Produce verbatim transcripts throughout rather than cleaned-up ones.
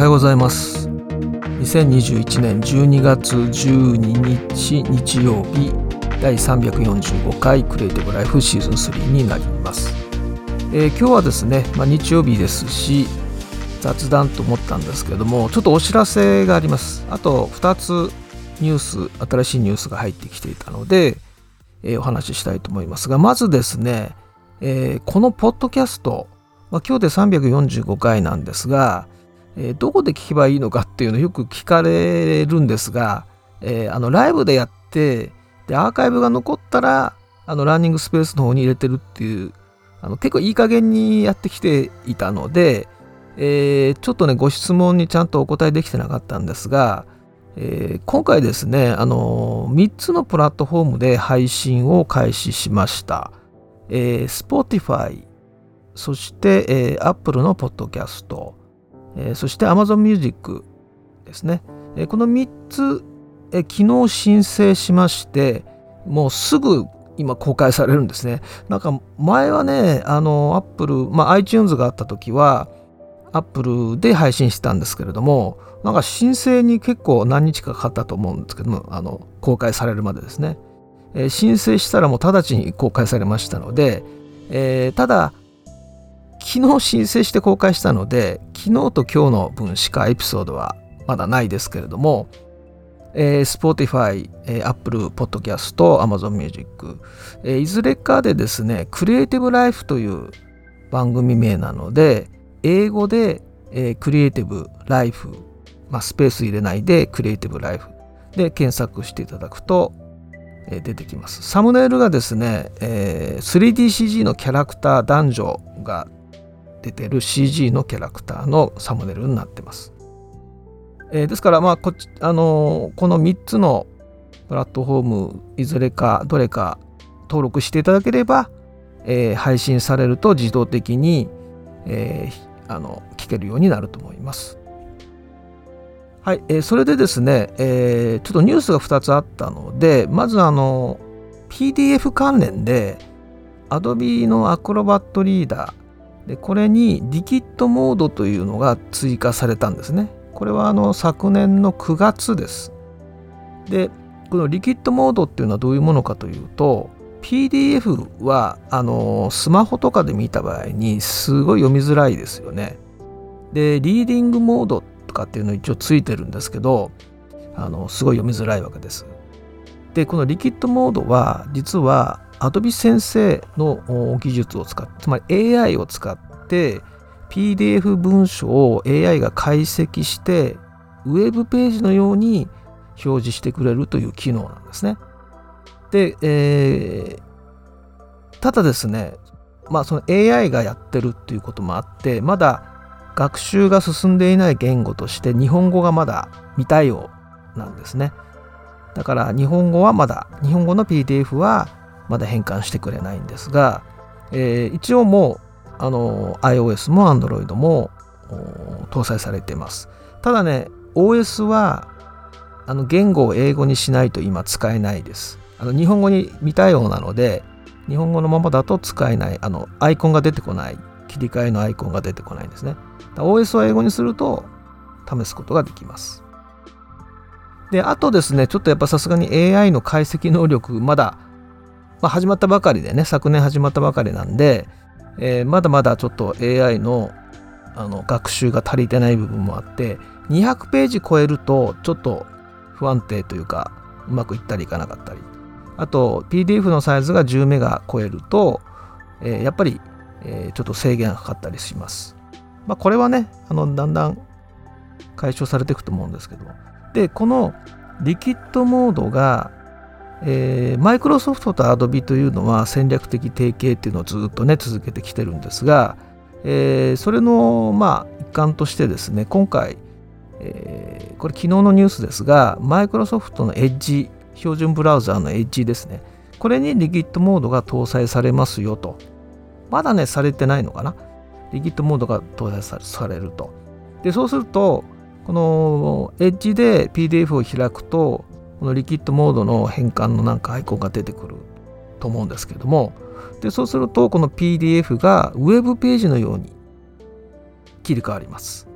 はようございます。にせんにじゅういちねんじゅうにがつじゅうににち日曜日、だいさんびゃくよんじゅうごかいクリエイティブライフシーズンスリーになります。えー、今日はですね、まあ、日曜日ですし雑談と思ったんですけども、ちょっとお知らせがあります。あとふたつニュース、新しいニュースが入ってきていたので、えー、お話ししたいと思いますが、まずですね、えー、このポッドキャスト、まあ、今日でさんびゃくよんじゅうごかいなんですが、えー、どこで聞けばいいのかっていうのをよく聞かれるんですが、えー、あのライブでやってでアーカイブが残ったらあのランニングスペースの方に入れてるっていう、あの結構いい加減にやってきていたので、えー、ちょっとねご質問にちゃんとお答えできてなかったんですが、えー、今回ですね、あのー、みっつのプラットフォームで配信を開始しました。えー、Spotify、 そして、えー、Apple のポッドキャスト、えー、そして Amazon Music ですね。えー、このみっつ、えー、昨日申請しまして、もうすぐ今公開されるんですね。なんか前はね、あの Apple、まあ、iTunes があった時はアップルで配信してたんですけれども、なんか申請に結構何日かかかったと思うんですけども、あの公開されるまでですね、えー、申請したらもう直ちに公開されましたので、えー、ただ昨日申請して公開したので、昨日と今日の分しかエピソードはまだないですけれども、えー、Spotify、えー、Apple Podcast、Amazon Music、えー、いずれかでですね、Creative Life という番組名なので、英語で、えー、クリエイティブライフ、まあ、スペース入れないでクリエイティブライフで検索していただくと、えー、出てきます。サムネイルがですね、えー、スリーディーシージー のキャラクター、男女が出てる シージー のキャラクターのサムネイルになってます。えー、ですから、まあこっち、あのー、このみっつのプラットフォームいずれかどれか登録していただければ、えー、配信されると自動的に、えーあの聞けるようになると思います。はい、えー、それでですね、えー、ちょっとニュースがふたつあったので、まずあの ピーディーエフ 関連で Adobe の Acrobat リーダーで、これにリキッドモードというのが追加されたんですね。これはあの昨年のくがつです。で、このリキッドモードっていうのはどういうものかというと、ピーディーエフ はあのスマホとかで見た場合にすごい読みづらいですよね。で、リーディングモードとかっていうの一応ついてるんですけど、あのすごい読みづらいわけです。で、このリキッドモードは実は Adobe 先生の技術を使って、つまり エーアイ を使って ピーディーエフ 文書を エーアイ が解析してウェブページのように表示してくれるという機能なんですね。で、えー、ただですね、まあ、その エーアイ がやってるっていうこともあって、まだ学習が進んでいない言語として日本語がまだ未対応なんですね。だから日本語はまだ日本語の ピーディーエフ はまだ変換してくれないんですが、えー、一応もうあの iOS も Android も搭載されています。ただね、 オーエス はあの言語を英語にしないと今使えないです。あの日本語に未対応なので、日本語のままだと使えない、あのアイコンが出てこない、切り替えのアイコンが出てこないんですね。オーエス を英語にすると試すことができます。で、あとですね、ちょっとやっぱさすがに エーアイ の解析能力、まだ、まあ、始まったばかりでね、昨年始まったばかりなんで、えー、まだまだちょっと エーアイ の、あの学習が足りてない部分もあって、にひゃくページ超えるとちょっと不安定というか、うまくいったりいかなかったり、あと ピーディーエフ のサイズがじゅうメガ超えると、えー、やっぱり、えー、ちょっと制限がかかったりします。まあ、これはね、あのだんだん解消されていくと思うんですけども。で、このリキッドモードが、えー、マイクロソフトと Adobe というのは戦略的提携っていうのをずっとね続けてきてるんですが、えー、それのまあ一環としてですね、今回、えー、これ昨日のニュースですが、マイクロソフトの Edge、標準ブラウザーの Edge ですね、これにリキッドモードが搭載されますよと。まだねされてないのかな、リキッドモードが搭載されると。で、そうするとこの Edge で ピーディーエフ を開くと、このリキッドモードの変換のなんかアイコンが出てくると思うんですけれども、でそうするとこの ピーディーエフ がウェブページのように切り替わります。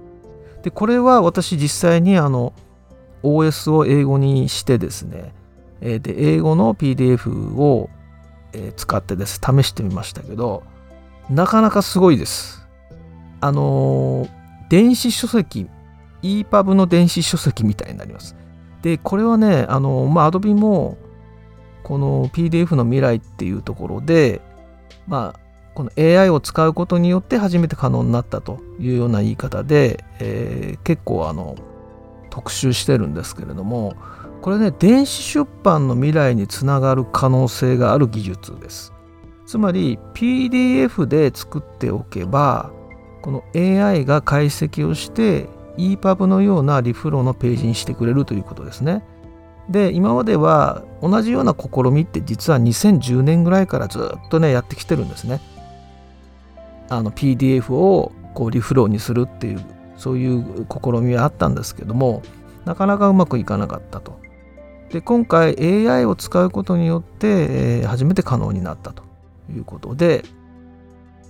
でこれは私実際にあの オーエス を英語にしてですね、で英語の ピーディーエフ を使ってです試してみましたけど、なかなかすごいです。あの電子書籍 イーパブ の電子書籍みたいになります。でこれはね、あのまあ Adobe もこの ピーディーエフ の未来っていうところで、まあこの エーアイ を使うことによって初めて可能になったというような言い方で、えー、結構あの特集してるんですけれども、これね電子出版の未来につながる可能性がある技術です。つまり ピーディーエフ で作っておけばこの エーアイ が解析をして イーパブ のようなリフローのページにしてくれるということですね。で今までは同じような試みって実はにせんじゅうねんぐらいからずっとねやってきてるんですね。あの ピーディーエフ をこうリフローにするっていうそういう試みはあったんですけども、なかなかうまくいかなかったと。で今回 エーアイ を使うことによって、えー、初めて可能になったということで、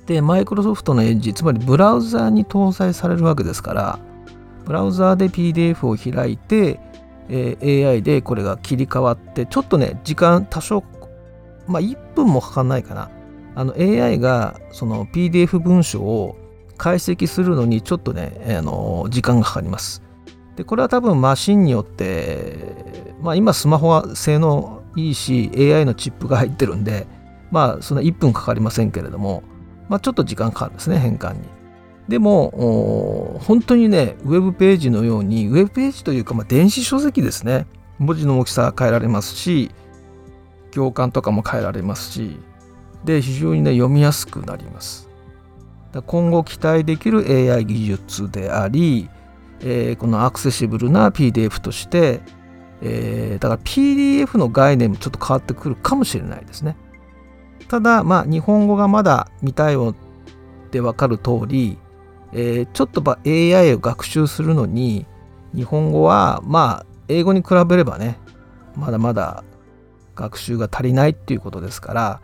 でマイクロソフトのエッジ、つまりブラウザーに搭載されるわけですから、ブラウザーで ピーディーエフ を開いて、えー、エーアイ でこれが切り替わって、ちょっとね時間多少、まあ、いっぷんもかかんないかな、あの エーアイ がその ピーディーエフ 文章を解析するのにちょっとねあの時間がかかります。でこれは多分マシンによって、まあ、今スマホは性能いいし エーアイ のチップが入ってるんで、まあそんないっぷんかかりませんけれども、まあ、ちょっと時間かかるんですね、変換に。でも本当にねウェブページのように、ウェブページというか、まあ、電子書籍ですね。文字の大きさは変えられますし、行間とかも変えられますし、で非常に、ね、読みやすくなります。今後期待できる エーアイ 技術であり、えー、このアクセシブルな ピーディーエフ として、えー、だから ピーディーエフ の概念もちょっと変わってくるかもしれないですね。ただまあ日本語がまだ未対応で分かる通り、えー、ちょっとば エーアイ を学習するのに日本語はまあ英語に比べればねまだまだ学習が足りないっていうことですから、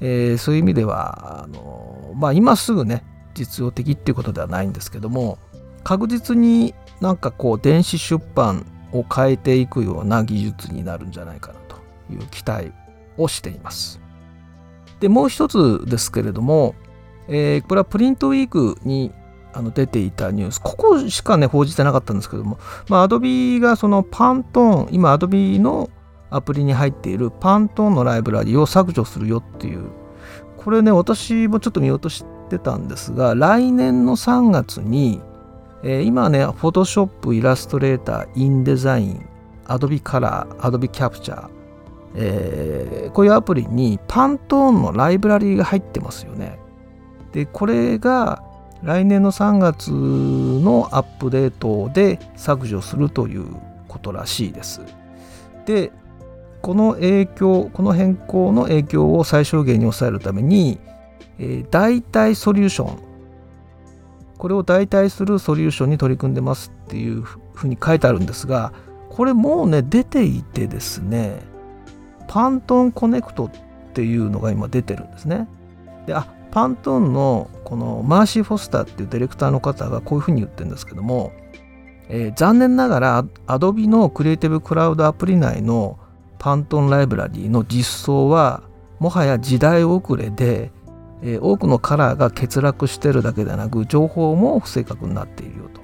えー、そういう意味ではあの、まあ、今すぐね実用的っていうことではないんですけども、確実になんかこう電子出版を変えていくような技術になるんじゃないかなという期待をしています。でもう一つですけれども、えー、これはプリントウィークにあの出ていたニュース、ここしかね報じてなかったんですけども、まあ、Adobe がそのパントーン、今 Adobe のアプリに入っているパントーンのライブラリを削除するよっていう、これね私もちょっと見落としてたんですが、来年のさんがつに、えー、今ね Photoshop、イラストレーター、インデザイン、Adobe Color、Adobe Capture、えー、こういうアプリにパントーンのライブラリが入ってますよね。でこれが来年のさんがつのアップデートで削除するということらしいです。でこの影響、この変更の影響を最小限に抑えるために、えー、代替ソリューション、これを代替するソリューションに取り組んでますっていうふうに書いてあるんですが、これもうね出ていてですね、パントーンコネクトっていうのが今出てるんですね。で、あ、パントーンのこのマーシー・フォスターっていうディレクターの方がこういうふうに言ってるんですけども、えー、残念ながら Adobe の Creative Cloud アプリ内のパントンライブラリの実装はもはや時代遅れで、えー、多くのカラーが欠落しているだけでなく情報も不正確になっているよと。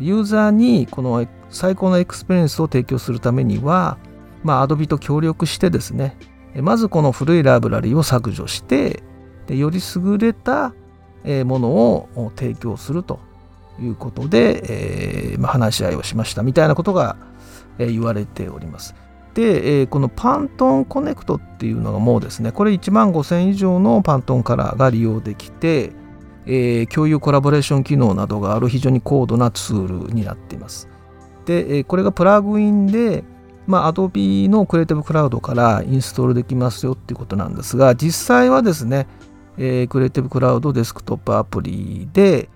でユーザーにこの最高のエクスペリエンスを提供するためには、まあ、Adobe と協力してですね、まずこの古いライブラリを削除して、でより優れたものを提供するということで、えーまあ、話し合いをしましたみたいなことが言われております。で、えー、このパントーンコネクトっていうのがもうですね、これいちまんごせん以上のパントーンカラーが利用できて、えー、共有コラボレーション機能などがある非常に高度なツールになっています。で、えー、これがプラグインで、まあ、Adobe の Creative Cloud からインストールできますよっていうことなんですが、実際はですね、えー、Creative Cloud デスクトップアプリで、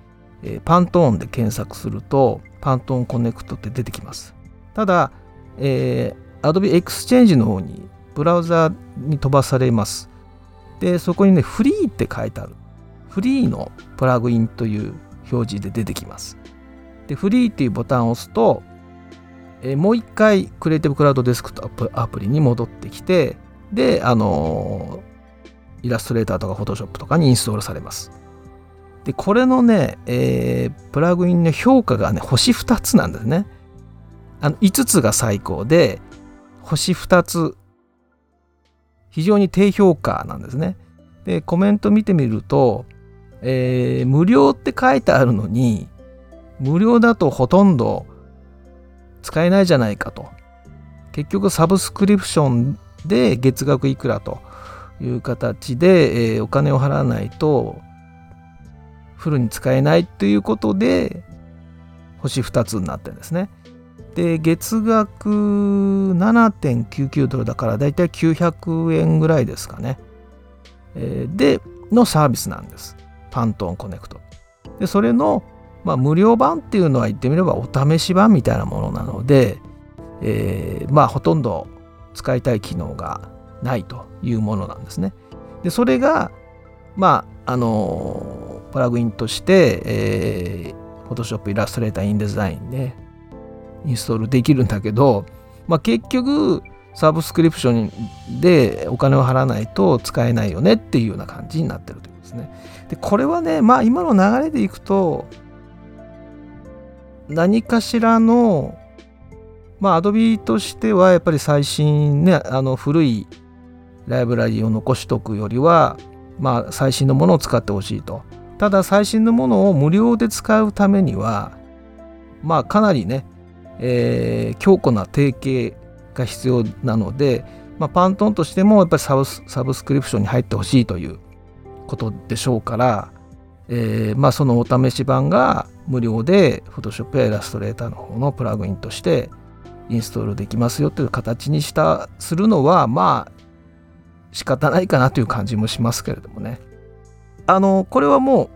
えー、パントーンで検索するとパントーンコネクトって出てきます。ただ、えーAdobe Exchange の方にブラウザに飛ばされます。で、そこにね、フリーって書いてある。フリーのプラグインという表示で出てきます。でフリーっていうボタンを押すと、えー、もう一回クリエイティブクラウドデスクトップアプリに戻ってきて、であのー、イラストレーターとかフォトショップとかにインストールされます。でこれのね、えー、プラグインの評価がね星ふたつなんですね。あのいつつが最高で星ふたつ、非常に低評価なんですね。でコメント見てみると、えー、無料って書いてあるのに無料だとほとんど使えないじゃないかと、結局サブスクリプションで月額いくらという形で、えー、お金を払わないとフルに使えないということで星ふたつになってるんですね。で月額 ななてんきゅうきゅう ドルだからだいたいきゅうひゃくえんぐらいですかね、えー、でのサービスなんです、パントーンコネクト。でそれの、まあ、無料版っていうのは言ってみればお試し版みたいなものなので、えー、まあほとんど使いたい機能がないというものなんですね。でそれがまああのプラグインとして、えー、Photoshop、イラストレーター、インデザインでインストールできるんだけど、まあ、結局サブスクリプションでお金を払わないと使えないよねっていうような感じになってるということですね。でこれはね、まあ今の流れでいくと何かしらのまあ、Adobe としてはやっぱり最新ね、あの古いライブラリを残しとくよりは、まあ、最新のものを使ってほしいと。ただ最新のものを無料で使うためには、まあ、かなりね、えー、強固な提携が必要なので、まあ、パントンとしてもやっぱりサブス、サブスクリプションに入ってほしいということでしょうから、えーまあ、そのお試し版が無料で Photoshop やイラストレーターの方のプラグインとしてインストールできますよという形にしたするのはまあ仕方ないかなという感じもしますけれどもね。あのこれはもう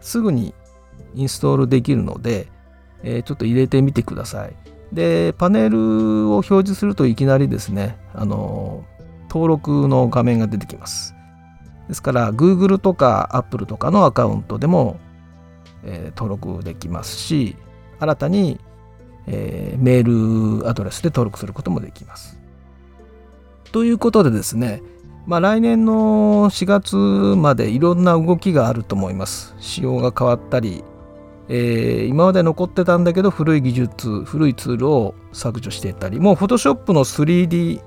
すぐにインストールできるので、えー、ちょっと入れてみてください。でパネルを表示するといきなりですね、あの登録の画面が出てきます。ですから Google とか Apple とかのアカウントでも、えー、登録できますし、新たにえー、メールアドレスで登録することもできます。ということでですね、まあ、来年のしがつまでいろんな動きがあると思います。仕様が変わったり、えー、今まで残ってたんだけど古い技術、古いツールを削除していったり、もう Photoshop の スリーディー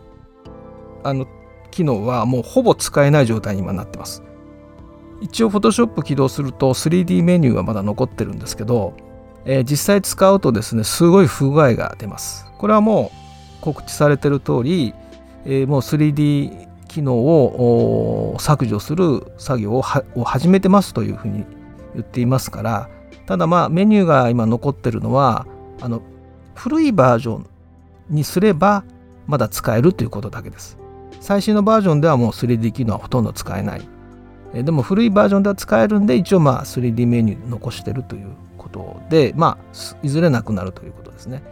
あの機能はもうほぼ使えない状態に今なってます。一応 Photoshop 起動すると スリーディー メニューはまだ残ってるんですけど、えー、実際使うとですね、すごい不具合が出ます。これはもう告知されてる通り、えー、もう スリーディー 機能を削除する作業を始めてますというふうに言っていますから、ただまあメニューが今残ってるのは、あの古いバージョンにすればまだ使えるということだけです。最新のバージョンではもう スリーディー 機能はほとんど使えない。えー、でも古いバージョンでは使えるんで、一応まあ スリーディー メニュー残してるということで、まあいずれなくなるということですね。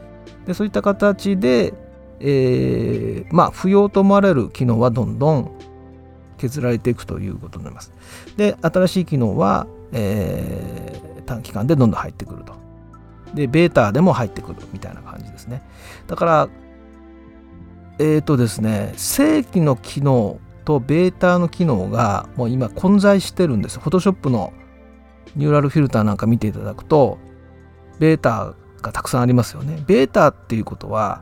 でそういった形で、えー、まあ不要と思われる機能はどんどん削られていくということになります。で新しい機能は、えー、短期間でどんどん入ってくると。でベータでも入ってくるみたいな感じですね。だからえーとですね、正規の機能とベータの機能がもう今混在してるんです。Photoshopのニューラルフィルターなんか見ていただくとベータがたくさんありますよね。ベータっていうことは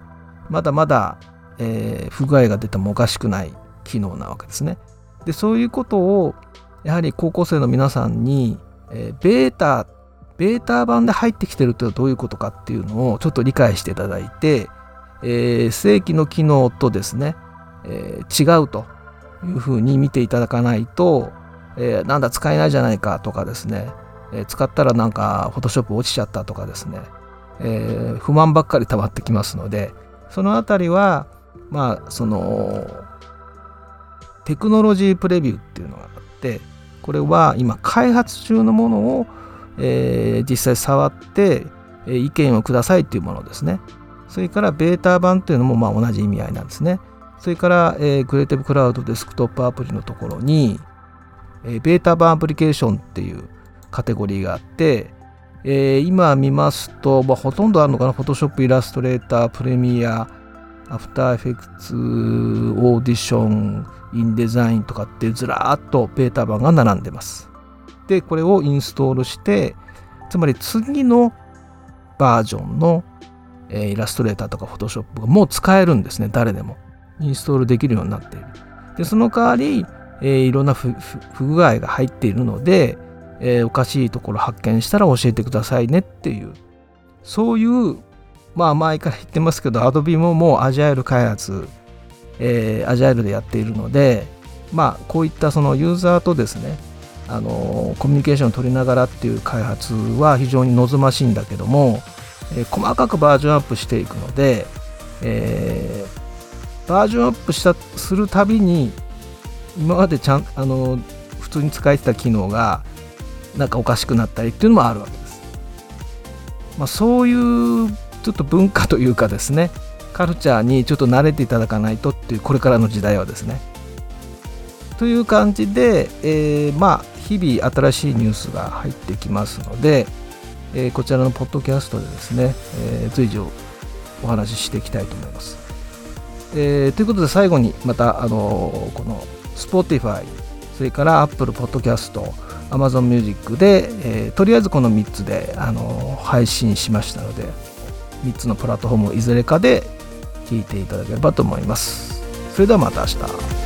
まだまだ、えー、不具合が出てもおかしくない機能なわけですね。でそういうことをやはり高校生の皆さんに、えー、ベータベータ版で入ってきてるというのはどういうことかっていうのをちょっと理解していただいて、えー、正規の機能とですね、えー、違うというふうに見ていただかないと、えー、なんだ使えないじゃないかとかですね、えー、使ったらなんかフォトショップ落ちちゃったとかですね、えー、不満ばっかり溜まってきますので、そのあたりはまあそのテクノロジープレビューっていうのがあって、これは今開発中のものを、えー、実際触って意見をくださいっていうものですね。それからベータ版っていうのもまあ同じ意味合いなんですね。それから、えー、クリエイティブクラウドデスクトップアプリのところにベータ版アプリケーションっていうカテゴリーがあって、えー、今見ますと、まあ、ほとんどあるのかな、Photoshop、Illustrator、Premiere、After Effects、Audition、InDesign とかってずらーっとベータ版が並んでます。で、これをインストールして、つまり次のバージョンの、えー、イラストレーターとか Photoshop がもう使えるんですね、誰でも。インストールできるようになっている。で、その代わり、えー、いろんな不具合が入っているので、えー、おかしいところ発見したら教えてくださいねっていう、そういう、まあ前から言ってますけど、Adobe ももうアジャイル開発、えー、アジャイルでやっているので、まあこういったそのユーザーとですね、あのー、コミュニケーションを取りながらっていう開発は非常に望ましいんだけども、えー、細かくバージョンアップしていくので、えー、バージョンアップしたするたびに、今までちゃん、あのー、普通に使えてた機能がなんかおかしくなったりっていうのもあるわけです。まあ、そういうちょっと文化というかですね、カルチャーにちょっと慣れていただかないとっていう、これからの時代はですね。という感じで、えー、まあ日々新しいニュースが入ってきますので、えー、こちらのポッドキャストでですね、えー、随時お話ししていきたいと思います。えー、ということで最後にまた、あのー、この Spotify、それから Apple ポッドキャスト、Amazon ミュージックで、えー、とりあえずこのみっつで、あのー、配信しましたので、みっつのプラットフォームいずれかで聞いていただければと思います。それではまた明日。